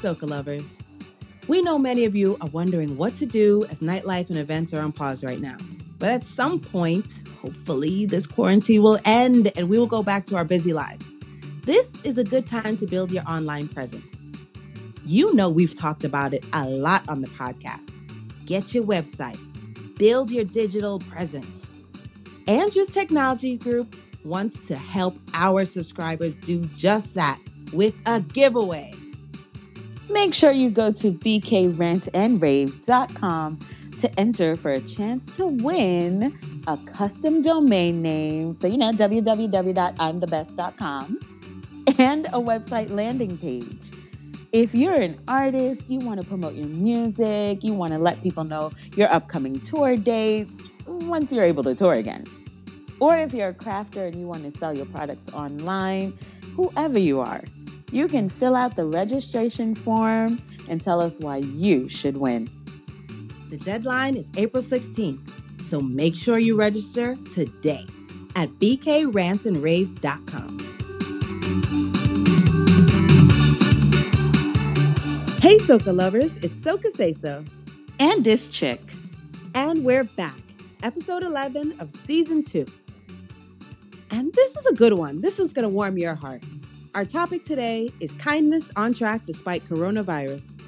soca lovers. We know many of you are wondering what to do as nightlife and events are on pause right now. But at some point, hopefully, this quarantine will end and we will go back to our busy lives. This is a good time to build your online presence. You know we've talked about it a lot on the podcast. Get your website. Build your digital presence. Andrews Technology Group wants to help our subscribers do just that with a giveaway. Make sure you go to bkrentandrave.com to enter for a chance to win a custom domain name. So, www.imthebest.com and a website landing page. If you're an artist, you want to promote your music, you want to let people know your upcoming tour dates once you're able to tour again. Or if you're a crafter and you want to sell your products online, whoever you are, you can fill out the registration form and tell us why you should win. The deadline is April 16th, so make sure you register today at bkrantandrave.com. Hey, soca lovers, it's Soca Say So. And Dish Chick. And we're back, episode 11 of season 2. And this is a good one. This is going to warm your heart. Our topic today is kindness on track despite coronavirus.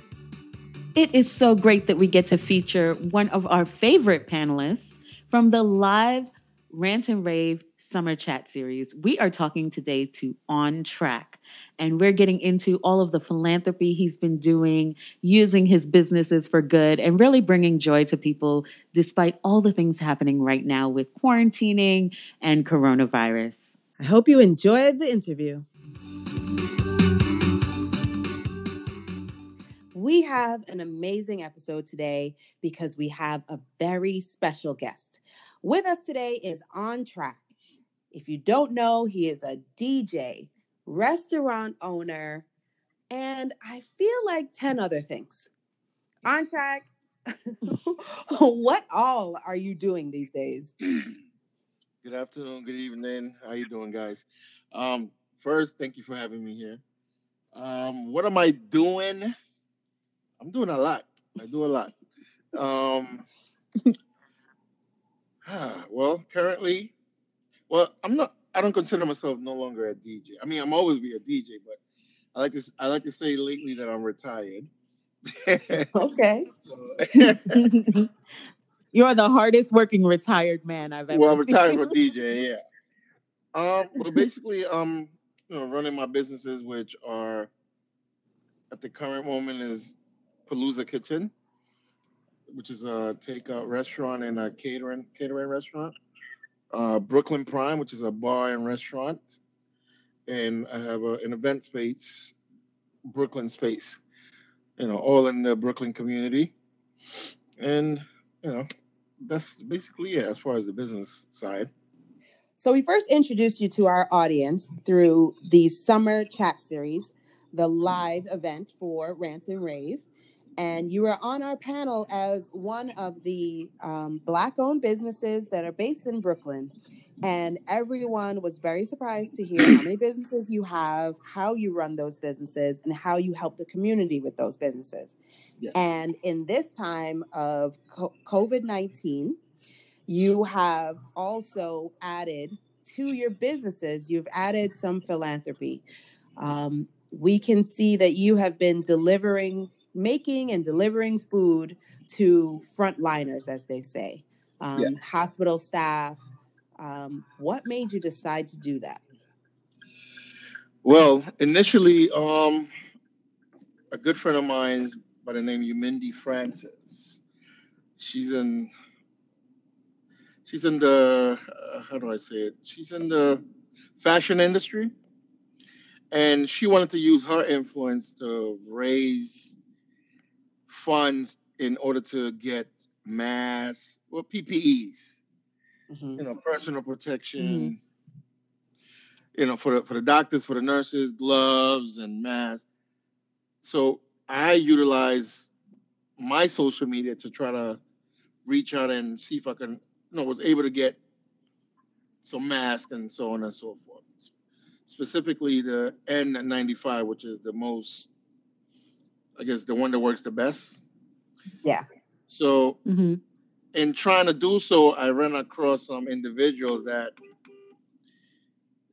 It is so great that we get to feature one of our favorite panelists from the live Rant and Rave Summer Chat series. We are talking today to On Track, and we're getting into all of the philanthropy he's been doing, using his businesses for good, and really bringing joy to people despite all the things happening right now with quarantining and coronavirus. I hope you enjoyed the interview. We have an amazing episode today because we have a very special guest. With us today is On Track. If you don't know, he is a DJ, restaurant owner, and I feel like 10 other things. On Track, what all are you doing these days? Good afternoon, good evening. How you doing, guys? First, thank you for having me here. What am I doing? I'm doing a lot. I do a lot. Well, currently, I'm not. I don't consider myself no longer a DJ. I mean, I'm always be a DJ, but I like to say lately that I'm retired. Okay. You're the hardest working retired man I've ever. Well, I'm retired from DJ. Yeah. Basically, running my businesses, which are at the current moment is Palooza Kitchen, which is a takeout restaurant and a catering restaurant. Brooklyn Prime, which is a bar and restaurant. And I have an event space, Brooklyn Space. All in the Brooklyn community. And, that's basically it as far as the business side. So we first introduced you to our audience through the summer chat series, the live event for Rant and Rave. And you were on our panel as one of the Black-owned businesses that are based in Brooklyn. And everyone was very surprised to hear how many businesses you have, how you run those businesses, and how you help the community with those businesses. Yes. And in this time of COVID-19, you have also added to your businesses, you've added some philanthropy. We can see that you have been delivering food to frontliners, as they say, hospital staff. What made you decide to do that? Well, initially, a good friend of mine by the name Umindi Francis, she's in the, how do I say it? She's in the fashion industry, and she wanted to use her influence to raise funds in order to get masks or PPEs, mm-hmm. Personal protection, mm-hmm. For the doctors, for the nurses, gloves and masks. So I utilize my social media to try to reach out and see if I can, was able to get some masks and so on and so forth. Specifically the N95, which is the most I guess, the one that works the best. Yeah. So in trying to do so, I ran across some individuals that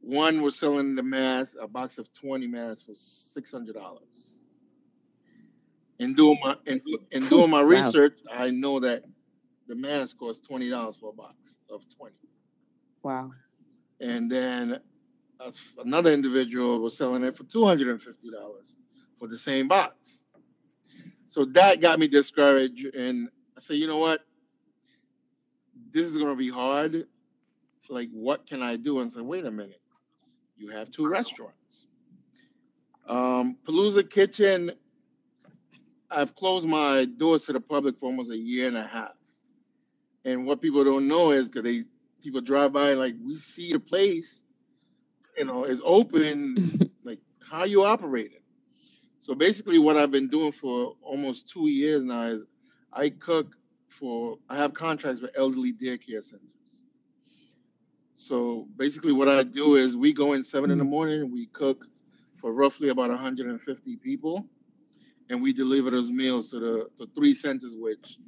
one was selling the mask, a box of 20 masks for $600. And doing my wow. research, I know that the mask costs $20 for a box of 20. Wow. And then another individual was selling it for $250 for the same box. So that got me discouraged. And I said, you know what? This is going to be hard. Like, what can I do? And I said, wait a minute. You have two restaurants. Palooza Kitchen, I've closed my doors to the public for almost a year and a half. And what people don't know is, because people drive by, like, we see the place, you know, is open, like, how you operating? So basically what I've been doing for almost 2 years now is I cook I have contracts with elderly daycare centers. So basically what I do is we go in 7 in the morning, we cook for roughly about 150 people, and we deliver those meals to the 3 centers, which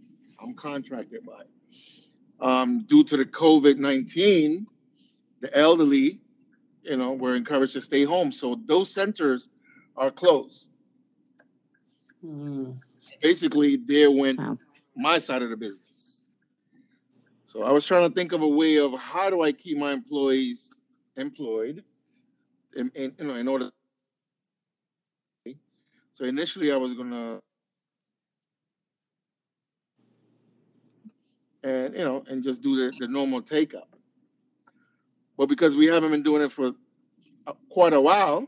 I'm contracted by. Due to the COVID-19, the elderly, you know, were encouraged to stay home. So those centers are closed. So basically, there went my side of the business. So I was trying to think of a way of how do I keep my employees employed, and you know, in order. So initially, I was gonna. And, you know, and just do the normal takeout. But because we haven't been doing it for quite a while,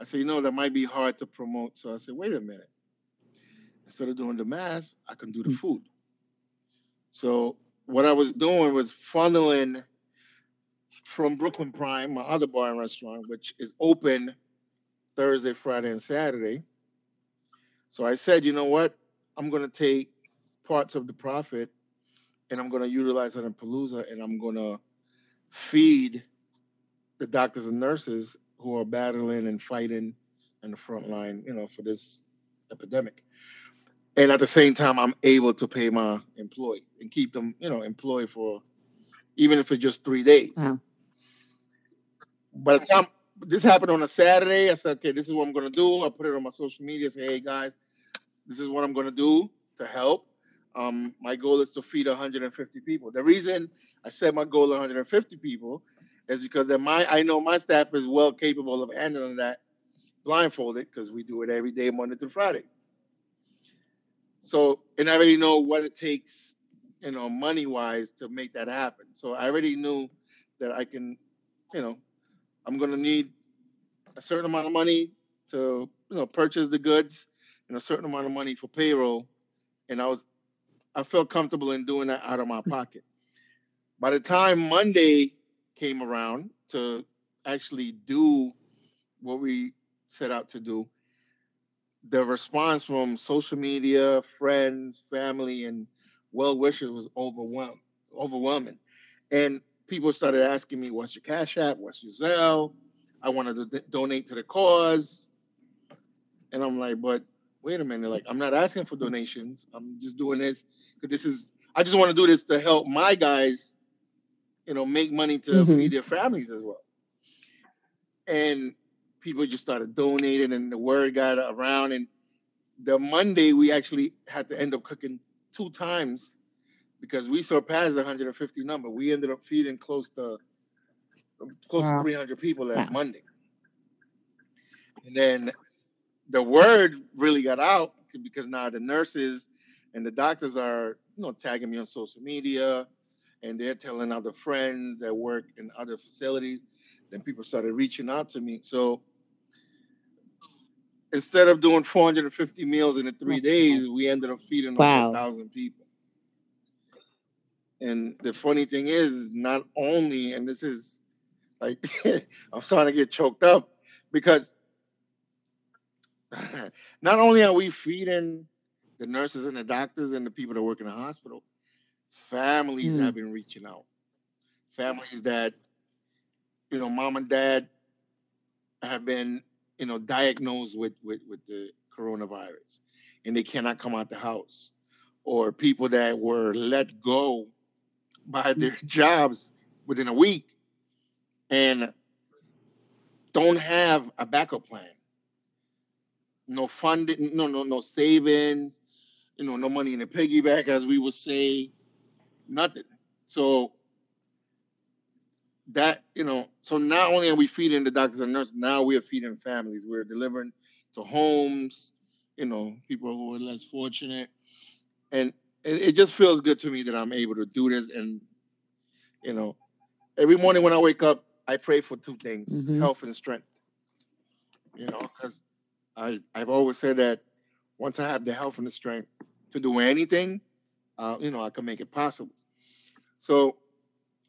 I said, you know, that might be hard to promote. So I said, wait a minute. Instead of doing the mass, I can do the food. So what I was doing was funneling from Brooklyn Prime, my other bar and restaurant, which is open Thursday, Friday, and Saturday. So I said, you know what? I'm going to take parts of the profit and I'm going to utilize it in Palooza, and I'm going to feed the doctors and nurses who are battling and fighting on the front line, you know, for this epidemic. And at the same time, I'm able to pay my employee and keep them, you know, employed for, even if it's just 3 days. Wow. By the time this happened on a Saturday, I said, okay, this is what I'm going to do. I put it on my social media, say, hey, guys, this is what I'm going to do to help. My goal is to feed 150 people. The reason I set my goal 150 people is because I know my staff is well capable of handling that blindfolded, because we do it every day, Monday through Friday. So, and I already know what it takes, you know, money-wise to make that happen. So I already knew that I can, you know, I'm going to need a certain amount of money to, you know, purchase the goods and a certain amount of money for payroll. And I felt comfortable in doing that out of my pocket. By the time Monday came around to actually do what we set out to do, the response from social media, friends, family, and well-wishers was overwhelming. And people started asking me, what's your Cash App? What's your Zelle? I wanted to donate to the cause. And I'm like, but wait a minute, like, I'm not asking for donations. I'm just doing this because I just want to do this to help my guys, you know, make money to feed their families as well. And people just started donating, and the word got around. And the Monday, we actually had to end up cooking 2 times because we surpassed the 150 number. We ended up feeding close to 300 people that Monday. And then the word really got out because now the nurses and the doctors are, you know, tagging me on social media, and they're telling other friends that work in other facilities. Then people started reaching out to me. So instead of doing 450 meals in the 3 days, we ended up feeding 1,000 people. And the funny thing is, not only, and this is like, I'm starting to get choked up because not only are we feeding the nurses and the doctors and the people that work in the hospital, families have been reaching out. Families that, you know, mom and dad have been, you know, diagnosed with the coronavirus and they cannot come out the house, or people that were let go by their jobs within a week and don't have a backup plan. No funding, no savings, no money in the piggy bank, as we would say, nothing. So that, so not only are we feeding the doctors and nurses, now we are feeding families. We're delivering to homes, people who are less fortunate. And it just feels good to me that I'm able to do this. And, every morning when I wake up, I pray for two things, health and strength, because I've always said that once I have the health and the strength to do anything, I can make it possible. So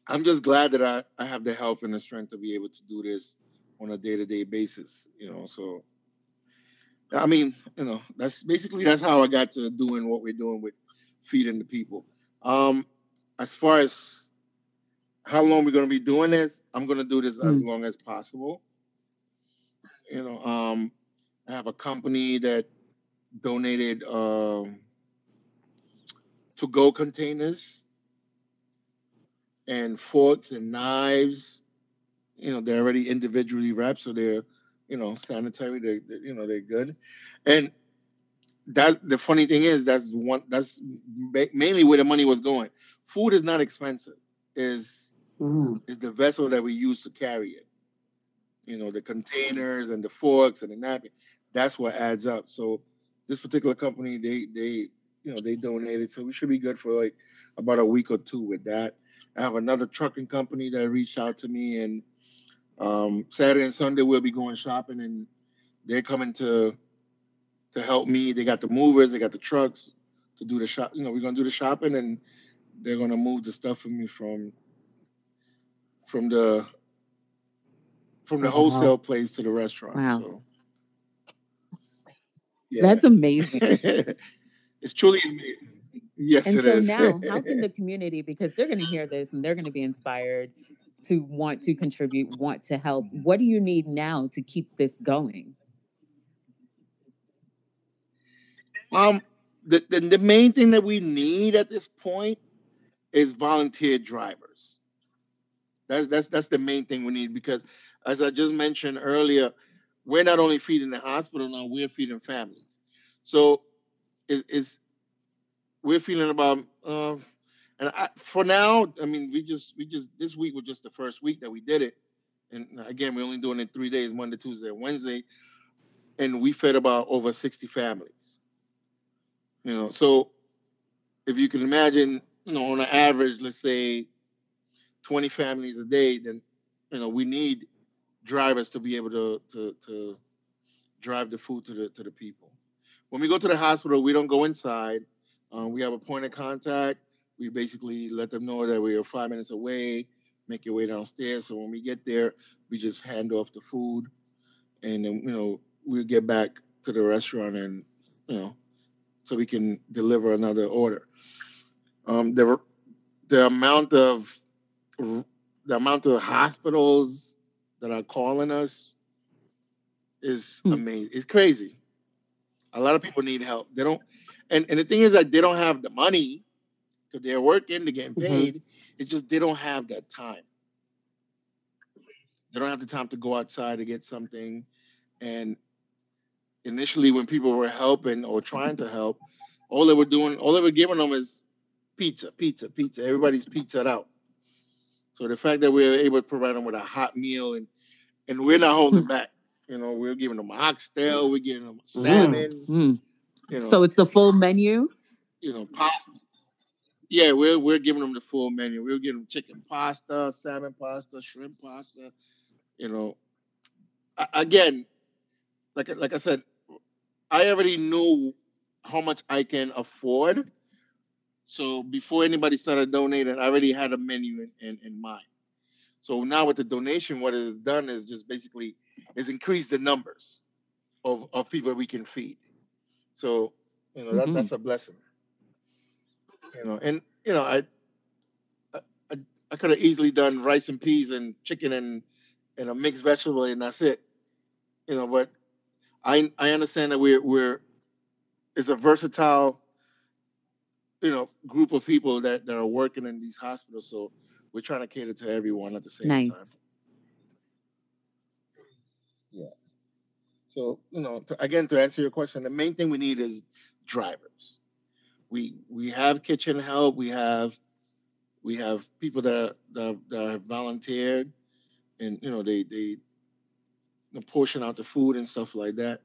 I'm just glad that I have the health and the strength to be able to do this on a day-to-day basis, so I mean, that's how I got to doing what we're doing with feeding the people. As far as how long we're going to be doing this, I'm going to do this as long as possible. I have a company that donated to-go containers and forks and knives. They're already individually wrapped, so they're sanitary. They they're good. And that the funny thing is that's mainly where the money was going. Food is not expensive. Is the vessel that we use to carry it. The containers and the forks and the napkin. That's what adds up. So this particular company, they donated. So we should be good for like about a week or two with that. I have another trucking company that reached out to me, and Saturday and Sunday we'll be going shopping, and they're coming to help me. They got the movers, they got the trucks to do the shop. We're gonna do the shopping, and they're gonna move the stuff for me from the wholesale place to the restaurant. Wow. So yeah. That's amazing. It's truly amazing. Yes, and it is. And so now, how can the community, because they're going to hear this and they're going to be inspired to want to contribute, want to help. What do you need now to keep this going? The main thing that we need at this point is volunteer drivers. That's the main thing we need, because as I just mentioned earlier, we're not only feeding the hospital now, we're feeding families. So we're feeling about, for now, I mean, we just this week was just the first week that we did it. And again, we're only doing it 3 days, Monday, Tuesday, and Wednesday. And we fed about over 60 families. So if you can imagine, on an average, let's say 20 families a day, then, we need drivers to be able to drive the food to the people. When we go to the hospital, we don't go inside. We have a point of contact. We basically let them know that we are 5 minutes away. Make your way downstairs. So when we get there, we just hand off the food, and then we'll get back to the restaurant, and so we can deliver another order. The amount of hospitals that are calling us is amazing. It's crazy. A lot of people need help. They don't. And the thing is that they don't have the money, because they're working, they're getting paid. It's just they don't have that time. They don't have the time to go outside to get something. And initially, when people were helping or trying to help, all they were giving them is pizza. Everybody's pizzaed out. So the fact that we were able to provide them with a hot meal, and we're not holding back. We're giving them oxtail, we're giving them salmon. So it's the full menu? Pop. Yeah, we're giving them the full menu. We're giving them chicken pasta, salmon pasta, shrimp pasta. Again, like I said, I already knew how much I can afford. So before anybody started donating, I already had a menu in mind. So now with the donation, what it's done is just basically is increase the numbers of people we can feed. So, that's a blessing, and, I could have easily done rice and peas and chicken and a mixed vegetable, and that's it, but I understand that we're it's a versatile, you know, group of people that are working in these hospitals. So we're trying to cater to everyone at the same time. Yeah. So, you know, again, to answer your question, the main thing we need is drivers. We have kitchen help. We have people that have volunteered, and you know they portion out the food and stuff like that.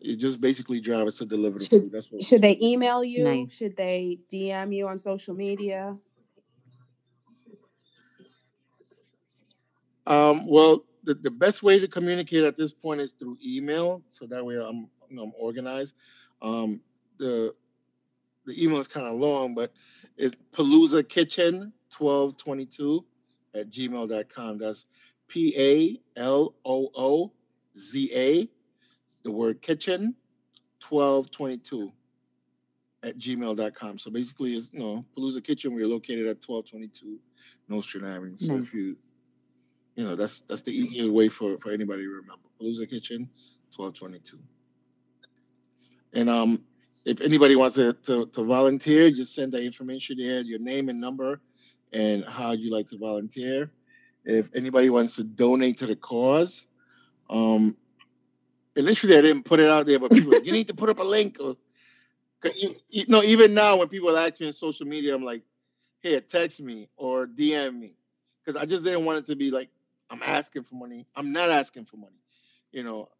It just basically drivers to deliver the food. That's what should they email you? Nice. Should they DM you on social media? Well, the best way to communicate at this point is through email. So that way I'm organized. The email is kind of long, but it's paloozakitchen1222@gmail.com. That's PALOOZA, the word kitchen, 1222 at gmail.com. So basically, it's, you know, Palooza Kitchen. We're located at 1222 Nostrand Avenue. So if you know, that's the easiest way for anybody to remember. Palooza Kitchen, 1222. And if anybody wants to volunteer, just send that information there, your name and number, and how you like to volunteer. If anybody wants to donate to the cause, initially I didn't put it out there, but people like, you need to put up a link. Or, you know, even now when people ask me on social media, I'm like, hey, text me or DM me. Because I just didn't want it to be like, I'm asking for money. I'm not asking for money. You know,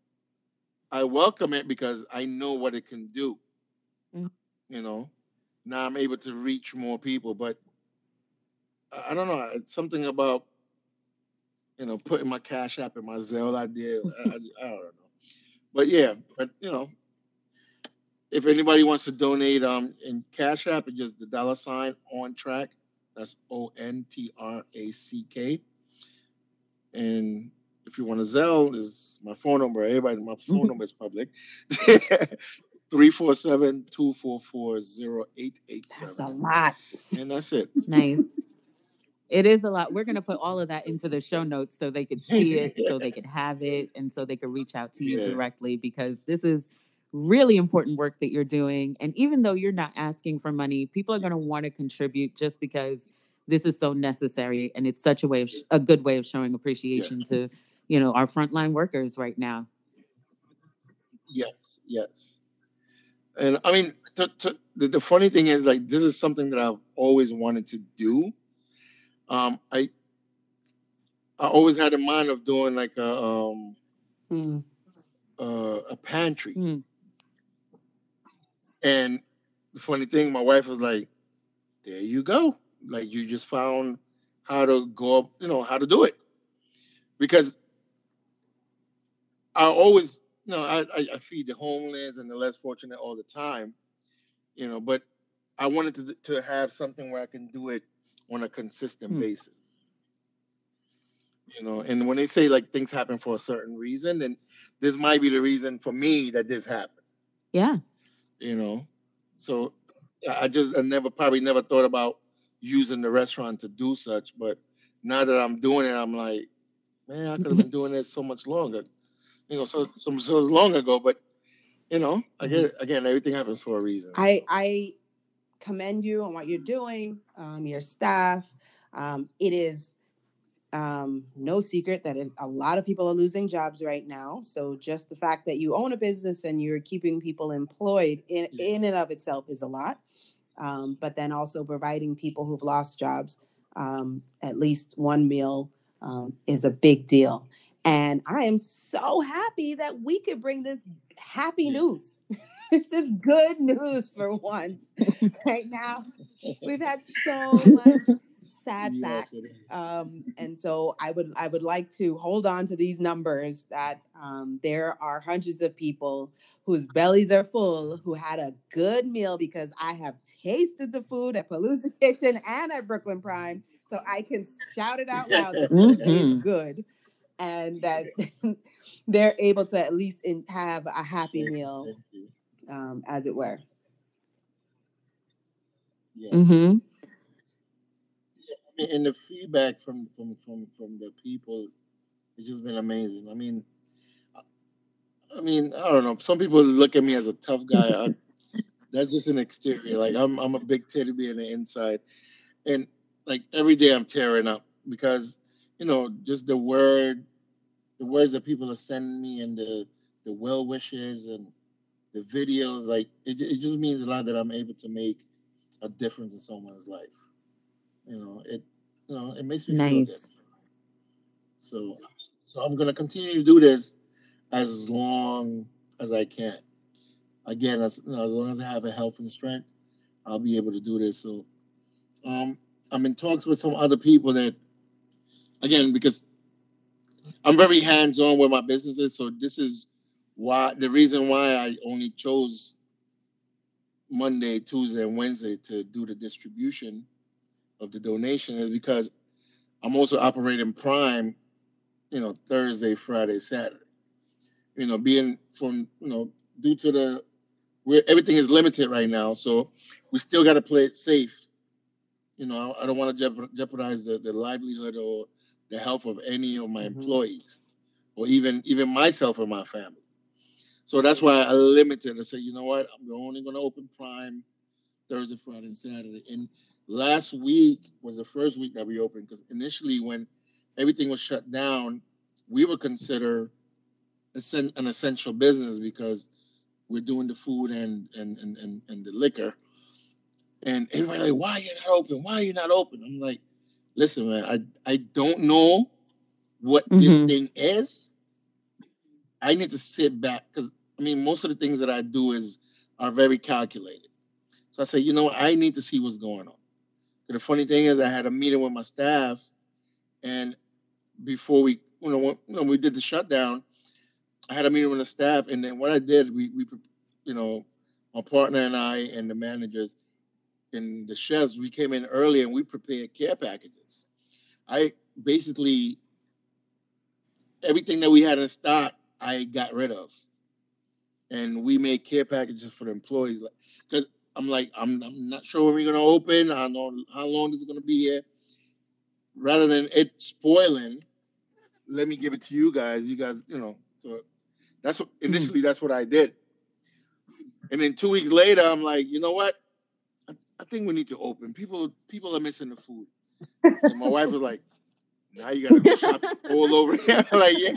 I welcome it because I know what it can do. You know, now I'm able to reach more people, but I don't know. It's something about, you know, putting my Cash App and my Zelle idea. I don't know. But yeah, but you know, if anybody wants to donate in Cash App, it's just the $ on track. That's ONTRACK. And if you want to Zelle, is my phone number. Everybody, my phone number is public. 347-244-0887. That's a lot. And that's it. Nice. It is a lot. We're going to put all of that into the show notes so they could see it, so they could have it, and so they could reach out to you directly, because this is really important work that you're doing. And even though you're not asking for money, people are going to want to contribute just because this is so necessary. And it's such a way of a good way of showing appreciation to, you know, our frontline workers right now. Yes, yes. And I mean, the funny thing is, like, this is something that I've always wanted to do. I always had in mind of doing like a pantry. And the funny thing, my wife was like, "There you go! Like, you just found how to go up, you know, how to do it." Because I always. No, I feed the homeless and the less fortunate all the time, you know, but I wanted to have something where I can do it on a consistent basis, you know, and when they say like things happen for a certain reason, then this might be the reason for me that this happened. Yeah. You know, so I never thought about using the restaurant to do such, but now that I'm doing it, I'm like, man, I could have been doing this so much longer. You know, so long ago, but you know, again, everything happens for a reason. I commend you on what you're doing, your staff. It is no secret that a lot of people are losing jobs right now. So just the fact that you own a business and you're keeping people employed in and of itself is a lot. But then also providing people who've lost jobs at least one meal is a big deal. And I am so happy that we could bring this happy news. This is good news for once. Right now, we've had so much sad facts. And so I would like to hold on to these numbers that there are hundreds of people whose bellies are full, who had a good meal, because I have tasted the food at Palooza Kitchen and at Brooklyn Prime. So I can shout it out loud. It's good. And that they're able to at least have a happy meal, as it were. Yeah. Mm-hmm. Yeah. And the feedback from the people, it's just been amazing. I mean, I mean, I don't know. Some people look at me as a tough guy. That's just an exterior. Like I'm a big teddy bear on the inside, and like every day I'm tearing up because you know just the words that people are sending me and the well wishes and the videos. Like it just means a lot that I'm able to make a difference in someone's life. It makes me feel good. So I'm gonna continue to do this as long as I can. Again, as long as I have a health and strength, I'll be able to do this. So I'm in talks with some other people that, again, because I'm very hands-on with my businesses, so this is the reason why I only chose Monday, Tuesday, and Wednesday to do the distribution of the donation is because I'm also operating Prime, Thursday, Friday, Saturday. Due to everything is limited right now, so we still got to play it safe. I don't want to jeopardize the livelihood or the health of any of my employees, or even myself and my family. So that's why I limited. I said, you know what? I'm only going to open Prime Thursday, Friday, and Saturday. And last week was the first week that we opened because initially, when everything was shut down, we were considered an essential business because we're doing the food and the liquor. And everybody's like, why are you not open? Why are you not open? I'm like, listen, man, I don't know what this thing is. I need to sit back because, most of the things that I do are very calculated. So I say, I need to see what's going on. The funny thing is I had a meeting with my staff, and before we, when we did the shutdown, I had a meeting with the staff, and then what I did, we my partner and I and the managers and the chefs, we came in early and we prepared care packages. I basically, everything that we had in stock, I got rid of. And we made care packages for the employees. Because I'm not sure when we're going to open. I don't know how long this is going to be here. Rather than it spoiling, let me give it to you guys. You guys, So that's what initially that's what I did. And then 2 weeks later, I'm like, you know what? I think we need to open. People are missing the food. And my wife was like, now you got to shop all over again. Like, yeah.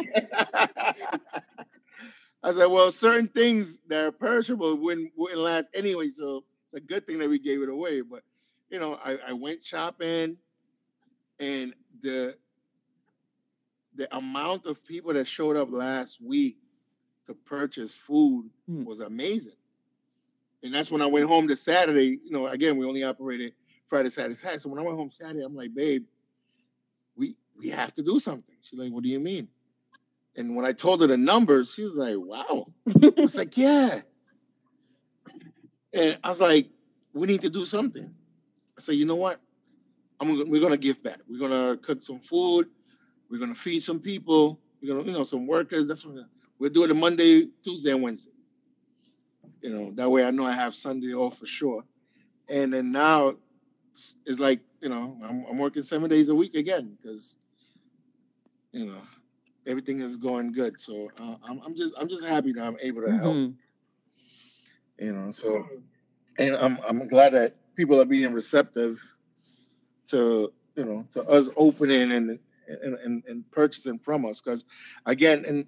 I was like, well, certain things that are perishable wouldn't last anyway. So it's a good thing that we gave it away. But, I went shopping, and the amount of people that showed up last week to purchase food was amazing. And that's when I went home to Saturday. Again, we only operated Friday, Saturday, Saturday. So when I went home Saturday, I'm like, babe, we have to do something. She's like, what do you mean? And when I told her the numbers, she was like, wow. I was like, yeah. And I was like, we need to do something. I said, you know what? We're going to give back. We're going to cook some food. We're going to feed some people, some workers. That's what we'll do it on Monday, Tuesday, and Wednesday. That way I know I have Sunday off for sure. And then now it's like, I'm working 7 days a week again because, everything is going good. So I'm just happy that I'm able to help. And I'm glad that people are being receptive to, to us opening and purchasing from us, because again,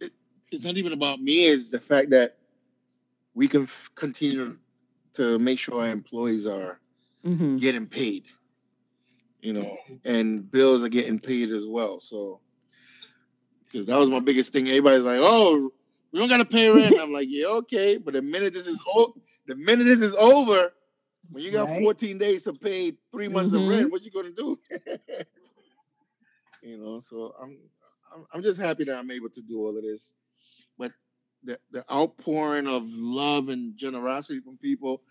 it's not even about me. It's the fact that we can continue to make sure our employees are getting paid, and bills are getting paid as well. So, because that was my biggest thing. Everybody's like, "Oh, we don't gotta pay rent." I'm like, "Yeah, okay." But the minute this is over, when you got 14 days to pay 3 months of rent, what you gonna do? So I'm just happy that I'm able to do all of this, but the outpouring of love and generosity from people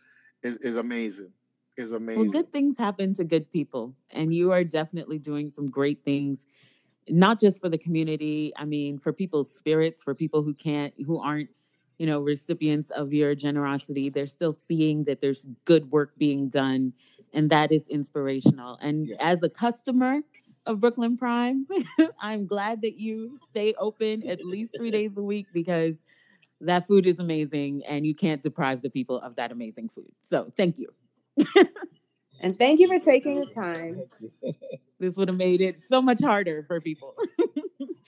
is amazing. Is amazing. Well, good things happen to good people, and you are definitely doing some great things, not just for the community. For people's spirits, for people who aren't, recipients of your generosity. They're still seeing that there's good work being done, and that is inspirational. And as a customer, of Brooklyn Prime. I'm glad that you stay open at least 3 days a week, because that food is amazing and you can't deprive the people of that amazing food. So thank you. And thank you for taking the time. This would have made it so much harder for people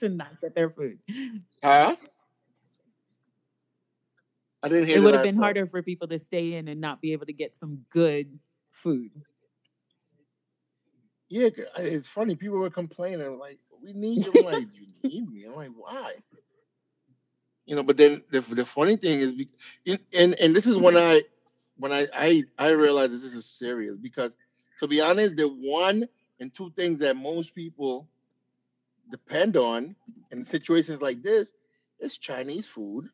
to not get their food. Huh? I didn't hear that. It would have been harder for people to stay in and not be able to get some good food. Yeah, it's funny. People were complaining, like, we need you. I'm like, you need me? I'm like, why? You know, but then the funny thing is, and this is when I realized that this is serious, because, to be honest, the one and two things that most people depend on in situations like this is Chinese food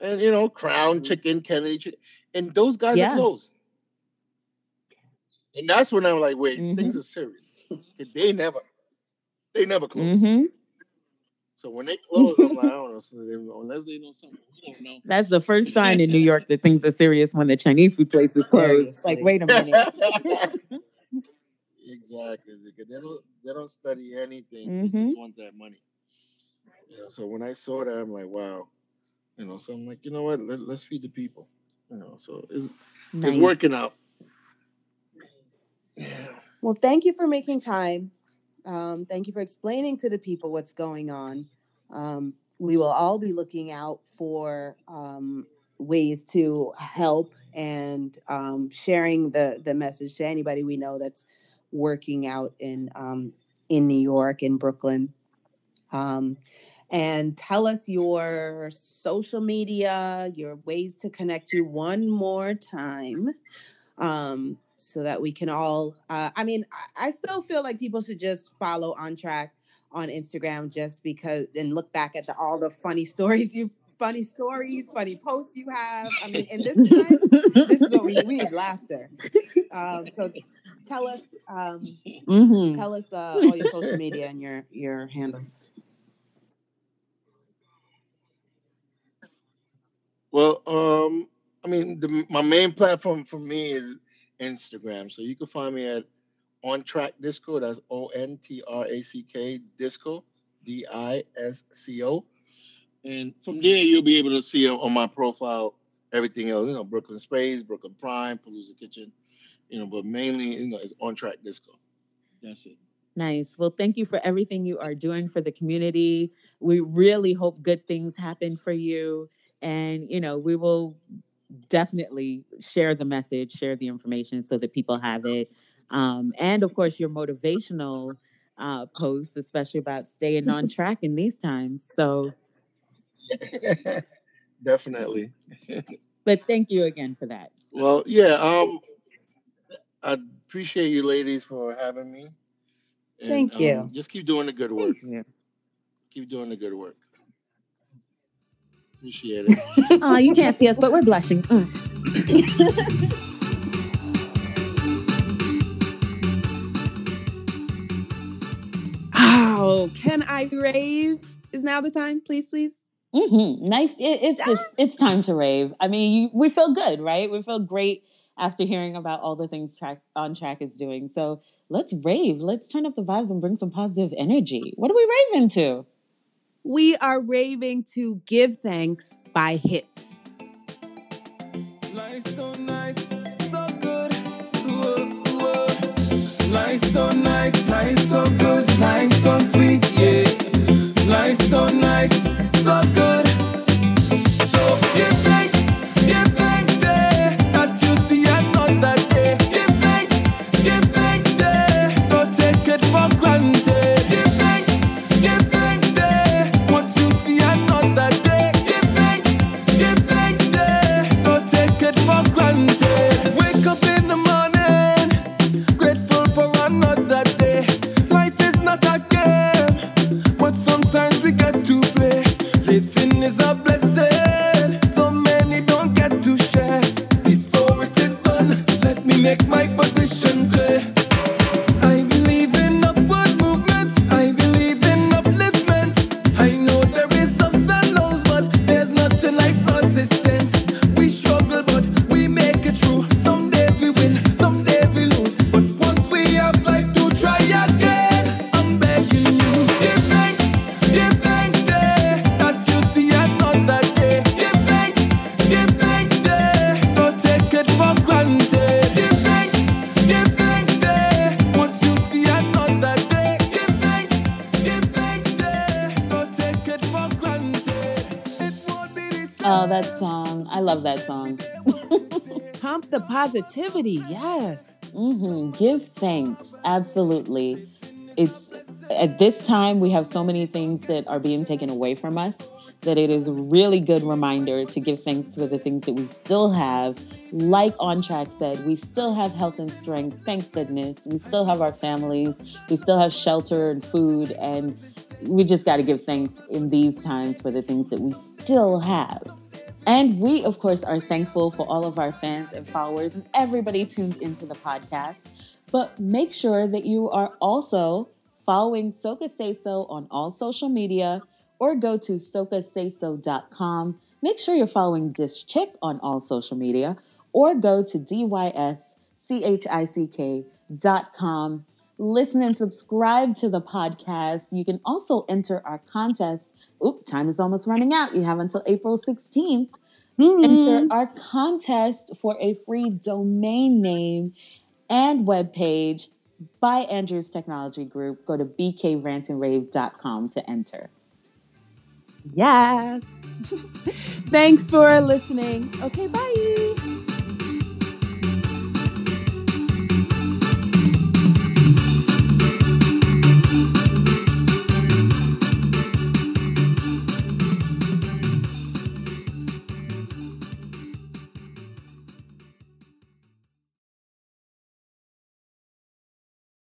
and, you know, Crown Chicken, Kennedy Chicken. And those guys are close. And that's when I'm like, wait, things are serious. They never close. Mm-hmm. So when they close, I'm like, I don't know, unless they know something, we don't know. That's the first sign in New York that things are serious, when the Chinese food place is closed. Like, wait a minute. Exactly. They don't study anything. They just want that money. Yeah, so when I saw that, I'm like, wow. You know, so I'm like, you know what? Let's feed the people. You know, so it's working out. Yeah. Well, thank you for making time. Thank you for explaining to the people what's going on. We will all be looking out for ways to help and sharing the message to anybody we know that's working out in New York, in Brooklyn. And tell us your social media, your ways to connect you one more time. So that we can all, I still feel like people should just follow On Track on Instagram, just because, and look back at all the funny stories, funny posts you have. I mean, in this time, this is what we need, laughter. So tell us, all your social media and your handles. Well, my main platform for me is Instagram. So you can find me at On Track Disco. That's ONTRACK Disco, DISCO. And from there, you'll be able to see on my profile everything else. You know, Brooklyn Space, Brooklyn Prime, Palooza Kitchen. You know, but mainly, you know, it's On Track Disco. That's it. Nice. Well, thank you for everything you are doing for the community. We really hope good things happen for you, and you know, we will definitely share the message, share the information so that people have it. And of course, your motivational posts, especially about staying on track in these times. So definitely. But thank you again for that. Well, yeah. I appreciate you ladies for having me. And, thank you. Just keep doing the good work. Keep doing the good work. Appreciate it. Oh, you can't see us, but we're blushing. Oh, can I rave? Is now the time? Please. Mm-hmm. Nice. It's time to rave. I mean, we feel good, right? We feel great after hearing about all the things On Track is doing. So let's rave. Let's turn up the vibes and bring some positive energy. What are we raving to? We are raving to Give Thanks by Hits. Life so nice, so good. Ooh, ooh. Life so nice, life so good, life so sweet, yeah. Life so nice, so good. So give thanks, yeah. That you see another day. Give thanks, yeah. Don't take it for granted. Give thanks. One Oh, that song. I love that song. Pump the positivity. Yes. Mm-hmm. Give thanks. Absolutely. It's at this time we have so many things that are being taken away from us that it is a really good reminder to give thanks for the things that we still have. Like On Track said, we still have health and strength, thank goodness. We still have our families. We still have shelter and food. And we just got to give thanks in these times for the things that we still have. And we, of course, are thankful for all of our fans and followers and everybody tuned into the podcast. But make sure that you are also following Soca Say So on all social media, or go to SocaSaySo.com. Make sure you're following Dish Chick on all social media, or go to DYSCHICK.com. Listen and subscribe to the podcast. You can also enter our contest. Oop, time is almost running out. You have until April 16th. Mm-hmm. Enter our contest for a free domain name and webpage by Andrews Technology Group. Go to bkrantandrave.com to enter. Yes. Thanks for listening. Okay, bye.